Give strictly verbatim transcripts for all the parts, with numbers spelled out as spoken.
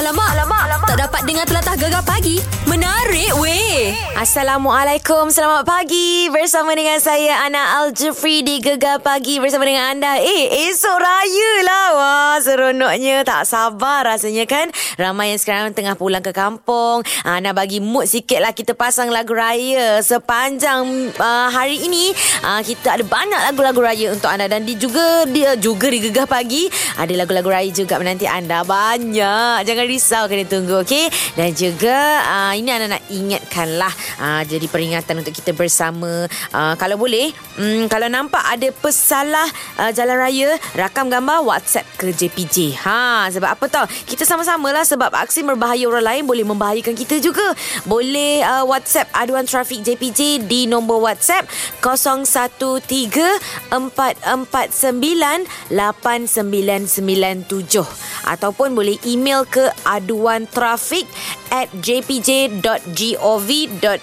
Alamak, alamak, alamak. Tak dapat dengar telatah Gegar Pagi. Menarik weh. Assalamualaikum, selamat pagi. Bersama dengan saya Anna Al-Jufri di Gegar Pagi bersama dengan anda. Eh, esok raya lah. Wah, seronoknya tak sabar rasanya kan. Ramai yang sekarang tengah pulang ke kampung. Ah, nak bagi mood sikit lah, kita pasang lagu raya. Sepanjang uh, hari ini uh, kita ada banyak lagu-lagu raya untuk anda. Dan di juga, dia juga di Gegar Pagi ada lagu-lagu raya juga menanti anda. Banyak, jangan risau, kena tunggu, okey? Dan juga uh, ini Ana nak ingatkanlah, uh, jadi peringatan untuk kita bersama. Uh, kalau boleh, um, kalau nampak ada pesalah uh, jalan raya, rakam gambar, WhatsApp ke J P J. Ha, sebab apa tahu? Kita sama-samalah, sebab aksi berbahaya orang lain boleh membahayakan kita juga. Boleh uh, WhatsApp aduan trafik J P J di nombor WhatsApp kosong satu tiga empat empat sembilan lapan sembilan sembilan tujuh ataupun boleh email ke aduan trafik at j p j dot gov dot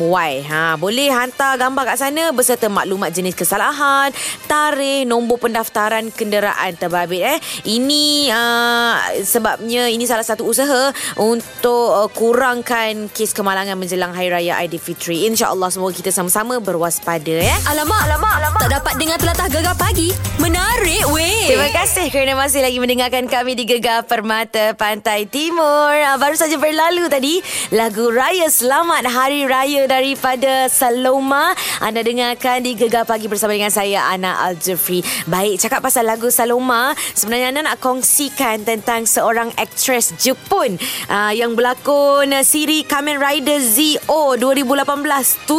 my. Ha, boleh hantar gambar kat sana beserta maklumat jenis kesalahan, tarikh, nombor pendaftaran kenderaan terbabit. Eh, ini uh, sebabnya ini salah satu usaha untuk uh, kurangkan kes kemalangan menjelang Hari Raya Aidilfitri. InsyaAllah semoga kita sama-sama berwaspada. Eh, alamak, alamak, alamak. Tak dapat dengar telatah Gegar Pagi. Menarik weh. Terima kasih kerana masih lagi mendengarkan kami di Gegar Permata Pantai Timur. Baru saja berlalu tadi lagu raya Selamat Hari Raya daripada Saloma. Anda dengarkan di Gegar Pagi bersama dengan saya Ana Al-Jufri. Baik, cakap pasal lagu Saloma, sebenarnya Ana nak kongsikan tentang seorang aktres Jepun uh, yang berlakon uh, siri Kamen Rider Z O dua ribu lapan belas tu.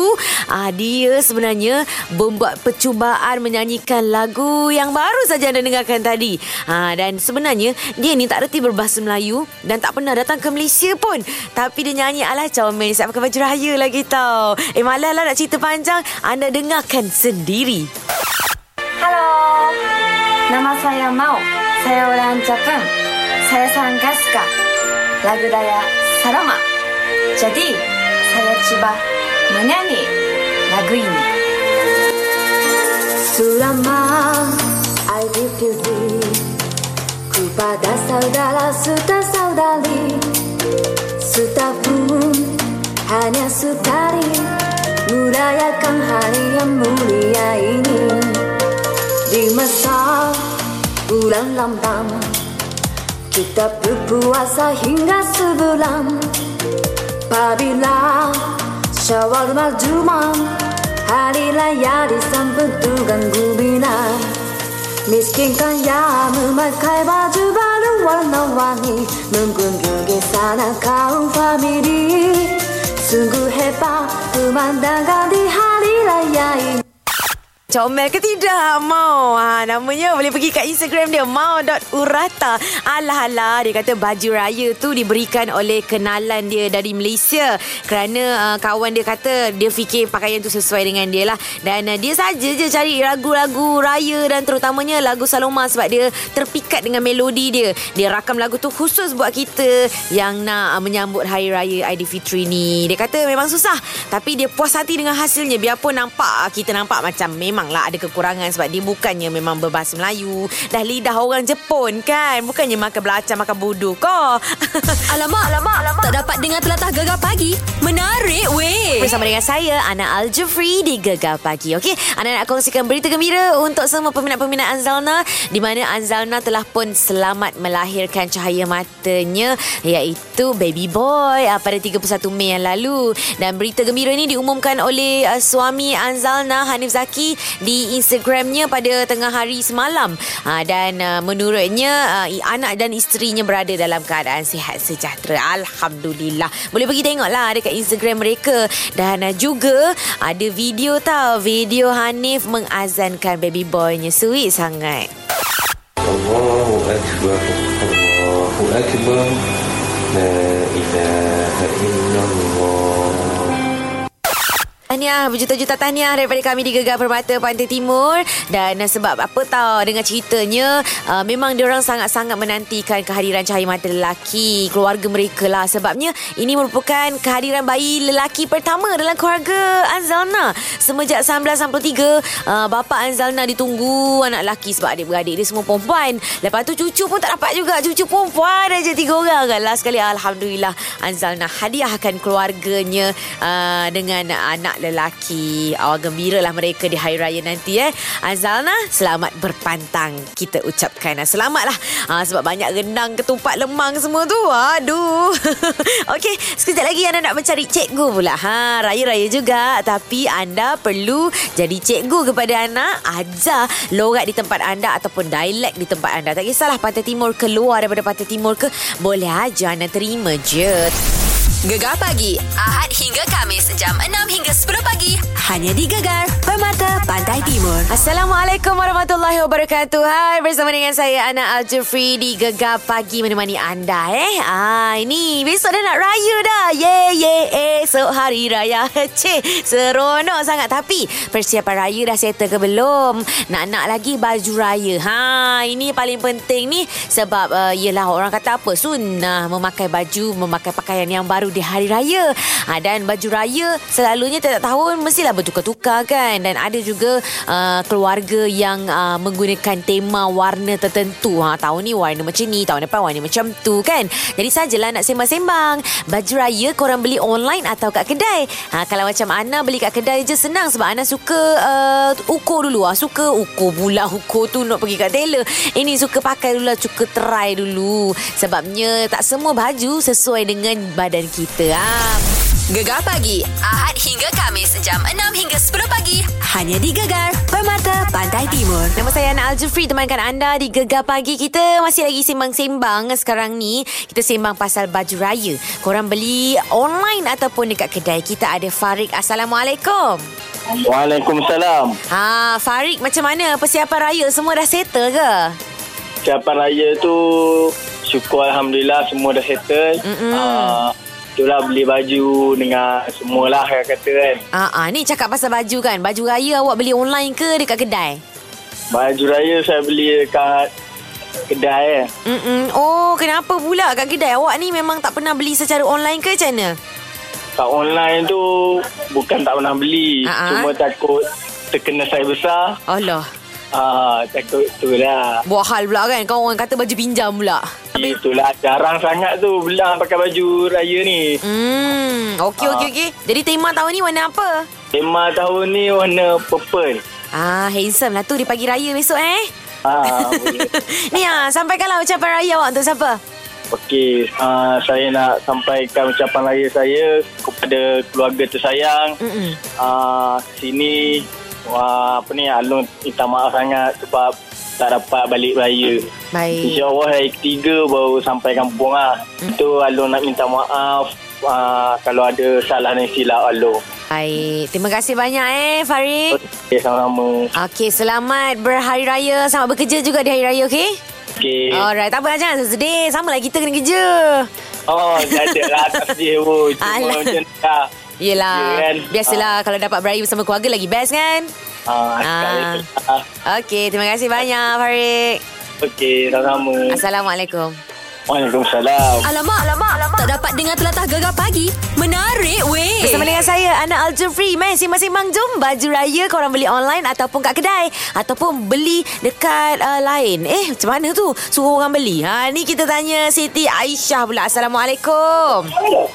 Uh, dia sebenarnya membuat percubaan menyanyikan lagu yang baru saja anda dengarkan tadi. Uh, dan sebenarnya dia ni tak reti berbahasa Melayu dan tak pernah datang ke Malaysia pun. Tapi dia nyanyi ala comel, siap pakai baju raya lagi tau. Eh, malah lah nak cerita panjang, anda dengarkan sendiri. Halo, nama saya Mao. Saya orang Jepun. Saya sangat suka lagu raya Saloma. Jadi, saya cuba menyanyi lagu ini. Saloma, I give you this. Kepada saudara serta saudari, serta pun hanya saudari, merayakan hari yang mulia ini. Di masa bulan Ramadan, kita berpuasa hingga sebulan. Apabila Syawal majuman, hari raya disambut ganggu bina. Miskin kaya memakai baju baru warna-warni, menggunjungi sana kaum famili. Sungguh hebat pemandangan di hari raya ini. Comel ke tidak Mau? Ha, namanya boleh pergi kat Instagram dia, mau.urata. Alah-alah, dia kata baju raya tu diberikan oleh kenalan dia dari Malaysia. Kerana uh, kawan dia kata dia fikir pakaian tu sesuai dengan dia lah. Dan uh, dia saja je cari lagu-lagu raya dan terutamanya lagu Saloma sebab dia terpikat dengan melodi dia. Dia rakam lagu tu khusus buat kita yang nak uh, menyambut Hari Raya Aidilfitri ni. Dia kata memang susah tapi dia puas hati dengan hasilnya. Biarpun nampak, kita nampak macam memang memanglah ada kekurangan sebab dia bukannya memang berbahasa Melayu. Dah lidah orang Jepun kan, bukannya makan belacan, makan budu kau. Alamak, alamak, alamak. Tak dapat dengar telatah Gegar Pagi. Menarik weh. Bersama dengan saya Ana Al-Jufri di Gegar Pagi. Okey, Ana nak kongsikan berita gembira untuk semua peminat-peminat Anzalna, di mana Anzalna telah pun selamat melahirkan cahaya matanya, iaitu baby boy pada tiga puluh satu Mei yang lalu. Dan berita gembira ini diumumkan oleh uh, suami Anzalna, Hanif Zaki, di Instagramnya pada tengah hari semalam. Ha, dan uh, menurutnya uh, anak dan isterinya berada dalam keadaan sihat sejahtera. Alhamdulillah. Boleh pergi tengoklah dekat Instagram mereka. Dan uh, juga ada video tau, video Hanif mengazankan baby boynya. Sweet sangat. Allahu Akbar, Allahu Akbar, La ilaha illallah. Tahniah, berjuta-juta tahniah daripada kami di Gegar Permata Pantai Timur. Dan sebab apa tahu, dengan ceritanya uh, memang diorang sangat-sangat menantikan kehadiran cahaya mata lelaki keluarga mereka lah. Sebabnya ini merupakan kehadiran bayi lelaki pertama dalam keluarga Anzalna. Semenjak seribu sembilan ratus sembilan puluh tiga, uh, bapa Anzalna ditunggu anak lelaki sebab adik-beradik dia semua perempuan. Lepas tu cucu pun tak dapat juga, cucu perempuan aja tiga orang. Last sekali Alhamdulillah Anzalna hadiahkan keluarganya uh, dengan anak lelaki. Awal gembiralah mereka di Hari Raya nanti eh. Anzalna, selamat berpantang. Kita ucapkan selamatlah. Ha, sebab banyak rendang, ketupat, lemang semua tu. Aduh. Okey, sekejap lagi anda nak mencari cikgu pula. Ha, raya-raya juga, tapi anda perlu jadi cikgu kepada anak. Ajar logat di tempat anda ataupun dialek di tempat anda. Tak kisahlah Pantai Timur ke luar daripada Pantai Timur ke, boleh aja anda terima je. Gegar Pagi, Ahad hingga Khamis, jam enam hingga sepuluh pagi, hanya di Gegar Permata Pantai Timur. Assalamualaikum warahmatullahi wabarakatuh. Hai, bersama dengan saya Anna Al-Jufri di Gegar Pagi menemani anda eh. Ah, ini besok dah nak raya dah. Ye ye eh, so hari raya. Cih, seronok sangat. Tapi persiapan raya dah settle ke belum? Nak-nak lagi baju raya. Ha, ini paling penting ni sebab uh, yelah orang kata apa? Sunnah memakai baju, memakai pakaian yang baru di hari raya. Ha, dan baju raya selalunya tiap tahun mestilah bertukar-tukar kan. Dan ada juga uh, keluarga yang uh, menggunakan tema warna tertentu. Ha, tahun ni warna macam ni, tahun depan warna macam tu kan. Jadi sajalah nak sembang-sembang. Baju raya korang beli online atau kat kedai? Ha, kalau macam Ana beli kat kedai je senang sebab Ana suka uh, ukur dulu. Ha, suka ukur pula. Ukur tu nak pergi kat tailor. Ini suka pakai dulu lah, suka try dulu. Sebabnya tak semua baju sesuai dengan badan kita. Ha. Gegar Pagi, Ahad hingga Khamis, jam enam hingga sepuluh pagi, hanya di Gegar Permata Pantai Timur. Nama saya Anna Al-Jufri, temankan anda di Gegar Pagi. Kita masih lagi sembang-sembang sekarang ni. Kita sembang pasal baju raya. Korang beli online ataupun dekat kedai? Kita ada Farid. Assalamualaikum. Waalaikumsalam. Ha, Farid, macam mana persiapan raya? Semua dah settle ke? Persiapan raya tu syukur Alhamdulillah semua dah settle. Haa, itulah beli baju dengan semualah yang kata kan. Ah, ni cakap pasal baju kan. Baju raya awak beli online ke dekat kedai? Baju raya saya beli dekat kedai eh. Mm-mm. Oh, kenapa pula kat kedai? Awak ni memang tak pernah beli secara online ke macam mana? Kat online tu bukan tak pernah beli. Ha-ha. Cuma takut terkena saiz besar. Allah. Ah, takut tu lah. Buat hal pula kan. Kau orang kata baju pinjam pula. Tapi itulah, jarang sangat tu belang pakai baju raya ni. Hmm, okey okey okey. Jadi tema tahun ni warna apa? Tema tahun ni warna purple. Ah, handsome lah tu di pagi raya besok eh. Ah, boleh. Ni ah, sampaikanlah ucapan raya awak untuk siapa? Okey, uh, saya nak sampaikan ucapan raya saya kepada keluarga tersayang. Hmm. Ah, sini Wah, apa ni, Alun minta maaf sangat sebab tak dapat balik raya. Baik. InsyaAllah hari ketiga baru sampai kampung lah. Hmm. Itu Alun nak minta maaf uh, kalau ada salah dan silap Alun. Baik, terima kasih banyak eh Farid. Okey, sama-sama. Okey, selamat berhari raya. Selamat bekerja juga di hari raya, okey? Okey. Alright, tak apa, jangan sedih. Samalah kita kena kerja. Oh, tak ada lah, tak sedih pun. Cuma macam dah. Yelah, yeah, biasalah uh, kalau dapat beraya bersama keluarga lagi best kan? Uh, uh. uh. Okey, terima kasih banyak Farid. Okey, sama-sama. Assalamualaikum. Waalaikumsalam. Alamak, alamak, alamak. Tak dapat dengar telatah Gegar Pagi. Menarik weh. Bersama dengan saya Anna Al-Jufri. Meh, simbang-simbang jom. Baju raya korang beli online ataupun kat kedai ataupun beli dekat uh, lain. Eh, macam mana tu? Suruh orang beli. Ha, ni kita tanya Siti Aisyah pula. Assalamualaikum.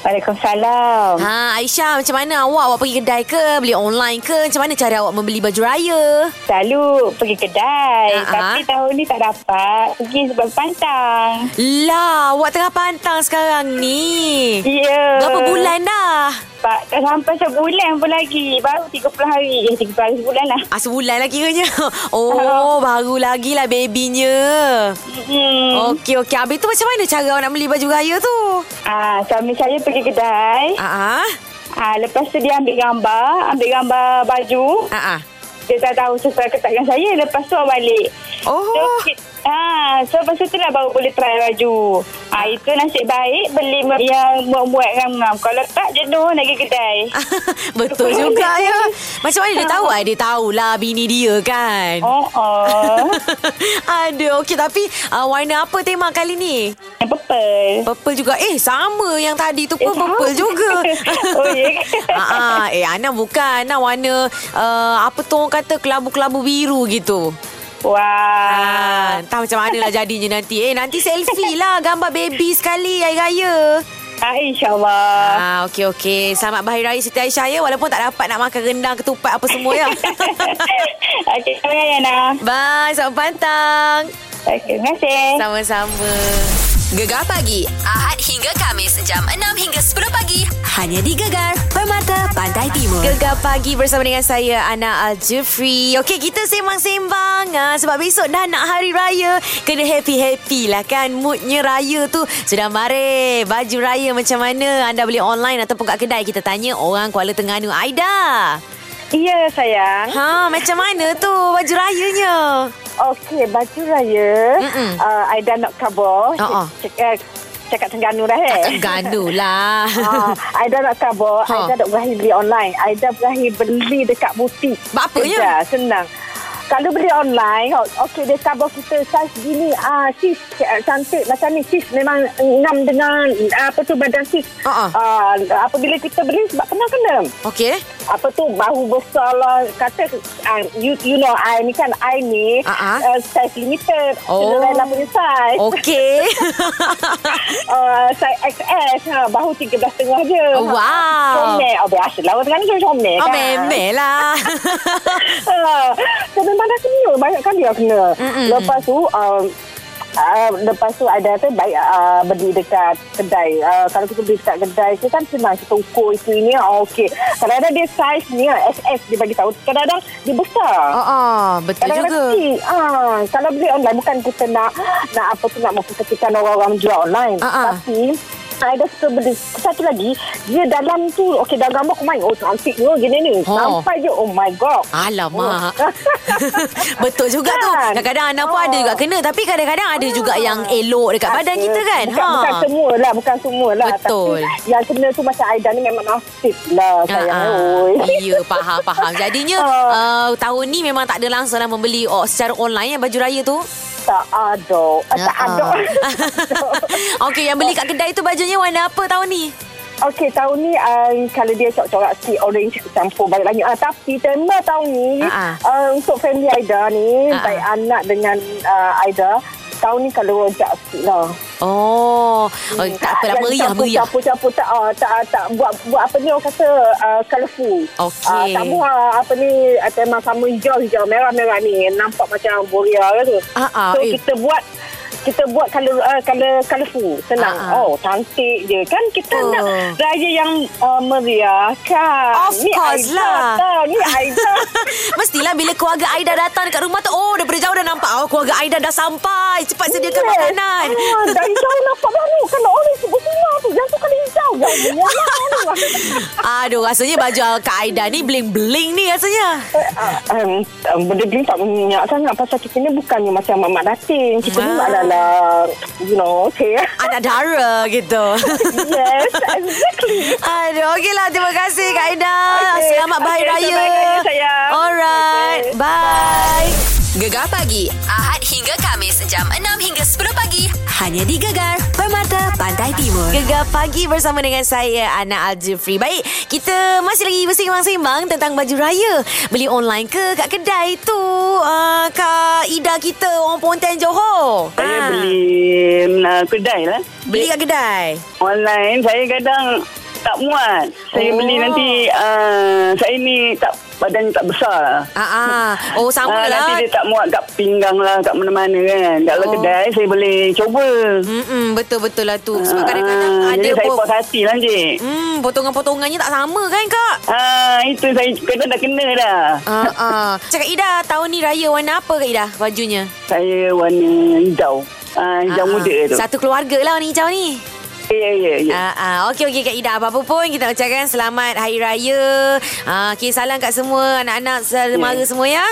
Waalaikumsalam. Ha, Aisyah, macam mana awak? Awak pergi kedai ke? Beli online ke? Macam mana cara awak membeli baju raya? Selalu pergi kedai. Ha-ha. Tapi tahun ni tak dapat. Pergi sebab pantang. Lah. Ah, awak tengah pantang sekarang ni. Ya. Yeah. Berapa bulan dah? Pak, tak sampai sebulan pun lagi. Baru tiga puluh hari. Eh, tiga puluh hari sebulan lah. Ah, sebulan lah kiranya. Oh, uh-huh. Baru lagi lah babynya. Mm-hmm. Okey, okey. Habis tu macam mana cara awak nak beli baju raya tu? Ah, suami saya pergi kedai. Ah, uh-huh. Ah, lepas tu dia ambil gambar. Ambil gambar baju. Ah, uh-huh. Dia tak tahu sesuai ke tak dengan saya. Lepas tu awak balik. Oh. So, Ah, so pasal tu lah baru boleh try baju. Ah, itu nasib baik beli yang muat-muat ngam-ngam. Kalau tak jenuh nak pergi kedai. Betul juga ya. Macam mana dia tahu? Dia tahulah bini dia kan. Oh, oh. Aduh, okey, tapi uh, warna apa tema kali ni? Purple. Purple juga. Eh, sama yang tadi tu pun eh, purple sama juga. Oh, ya yeah. Ah, eh, Ana bukan. Ana warna uh, apa tu orang kata kelabu-kelabu biru gitu. Wah, wow. Tahu macam mana lah jadinya nanti. Eh, nanti selfie lah, gambar baby sekali Hari Raya. Ah, InsyaAllah. Ah, okey, okey. Selamat Hari Raya Siti Aisyah ya. Walaupun tak dapat nak makan rendang, ketupat apa semua ya. Okey, terima kasih Ana. Bye, selamat pantang. Okey, terima kasih. Sama-sama. Gegar Pagi, Ahad hingga Khamis, jam enam hingga sepuluh pagi, hanya di Gegar Permata Pantai Timur. Gegar Pagi bersama dengan saya, Anna Al-Jufri. Okey, kita sembang-sembang ha, sebab besok dah nak Hari Raya. Kena happy-happy lah kan. Moodnya raya tu sudah mari. Baju raya macam mana, anda beli online ataupun kat kedai? Kita tanya orang Kuala Terengganu. Aida. Ya, sayang. Ha, macam mana tu baju rayanya? Okey, baju raya uh, Aida nak kabur. Uh-uh. Cek, uh, cakap Terengganu dah eh. Terengganu lah. uh, Aida nak kabur. Ha. Aida nak berakhir beli online. Aida berakhir beli dekat butik. Bapanya? Senang. Kalau beli online, okey, dia kabur kita saiz gini. Ah, sis cantik macam ni. Sis memang ngam dengan apa tu badan sis. Uh-uh. Uh, apabila kita beli sebab kena-kena. Okey. Apa tu bahu besar lah. Kata uh, you, you know I ni kan, I ni uh-huh. uh, size limited. Oh. Selain lah punya size. Okey. uh, size X S. Ha, bahu tiga belas tengah je. Oh, wow. Comel. Oh, biasalah. Orang kan macam comel kan. Oh, memel lah. uh, so memang dah kena. Banyak kali dah kena. Mm-mm. Lepas tu... Um, Uh, lepas tu ada tu baik uh, beli dekat kedai. Uh, kalau kita beli dekat kedai tu kan senang kita ukur itu ini. Oh, okey. Kadang-kadang dia saiz ni S S dia bagi tahu. Kadang-kadang dia besar. Oh, oh, betul kadang-kadang juga. Uh, kalau beli online bukan kita nak nak apa tu nak memperhatikan orang-orang jual online. Uh-uh. Tapi Aida suka beli. Satu lagi, dia dalam tu, okey, dalam gambar, oh my, oh cantik ni, gini ni. Oh. Sampai je, oh my god. Alamak. Oh. Betul juga kan? Tu. Kadang-kadang anak oh. pun ada juga kena. Tapi kadang-kadang ada juga ah. yang elok dekat Asa. Badan kita kan. Bukan, ha. bukan semua lah. Bukan semua lah. Betul. Tapi yang kena tu macam Aida ni memang nasib lah. Sayang. Uh-huh. Ya, faham, faham. Jadinya, uh, tahun ni memang tak ada langsung lah membeli oh, secara online yang baju raya tu. Tak ada. Ya, tak ada. Okey, yang beli kat kedai tu bajunya warna apa tahun ni? Okey, tahun ni um, kalau dia corak-corak si orange campur banyak-banyak. Ah, tapi tema tahun ni uh-huh. uh, untuk family Aida ni, uh-huh. baik anak dengan uh, Aida, tahun ni kalau rojak sikit lah. Oh, oh tak apalah, meriah-meriah. Campur-campur, tak, ah, tak, tak buat, buat apa ni orang kata uh, colourful. Okey. Uh, tak buat apa ni, tema sama hijau-hijau, merah-merah ni. Nampak macam boria lah tu. Uh-uh, so, eh. kita buat kita buat kalau uh, kalau colourful senang. Uh-huh. Oh, cantik je kan kita uh. nak raya yang uh, meriah kan. Of ni course Aida lah. Tau. Ni Aida. Mestilah bila keluarga Aida datang dekat rumah tu, oh, daripada jauh dah nampak, oh, keluarga Aida dah sampai, cepat sediakan yes. makanan. Oh, dari jauh nampak dah ni kalau orang sebut semua tu yang tu kena hijau. Aduh, rasanya baju Kak Aida ni bling-bling ni rasanya. Um, um, benda bling tak minyak sangat pasal kita ni bukannya macam mamak datin. Kita ni ah. adalah Uh, you know, okay. Anak dara gitu. Yes, exactly. Aduh, okeylah. Terima kasih Kak Aida. Okay. Selamat Hari okay, Raya. Selamat Raya. Alright. Okay. Bye. Bye. Gegar Pagi, Ahad hingga Khamis, jam enam hingga sepuluh pagi, hanya di Gegar Permata Pantai Timur. Gegar Pagi bersama dengan saya, Anna Al-Jufri. Baik, kita masih lagi bersembang-sembang tentang baju raya. Beli online ke kat kedai tu? Uh, Kak Ida kita, orang Pontian Johor. Saya ha. beli uh, kedai lah. Beli kat kedai? Online, saya kadang tak muat. Saya oh. beli nanti, uh, saya ni tak badannya tak besar lah. Uh-huh. Oh, sama uh, lah. Nanti dia tak muat kat pinggang lah, kat mana-mana kan. Kalau oh. kedai, saya boleh coba. Mm-mm, betul-betul lah tu. Sebab uh, kadang-kadang ada... Jadi saya puas hati lah, Encik. Hmm, potongan-potongannya tak sama kan, Kak? Uh, itu, saya kadang dah kena dah. Uh-uh. Cakap Ida, tahun ni raya warna apa, Kak Ida, bajunya? Saya warna hijau. Uh, hijau uh-huh. muda tu. Satu keluarga lah warna hijau ni. Ya, ya, ya. Okey, okey Kak Ida. Apa-apa pun kita ucapkan selamat Hari Raya. Uh, okay, salam kat semua anak-anak semara yeah. semua ya.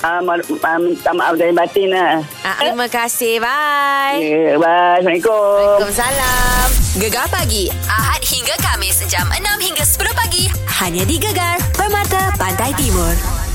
Ah, ma- ma- minta maaf dari batin lah. Ah, terima kasih. Bye. Yeah, bye. Assalamualaikum. Waalaikumsalam. Gegar Pagi, Ahad hingga Khamis, jam enam hingga sepuluh pagi. Hanya di Gegar Permata Pantai Timur.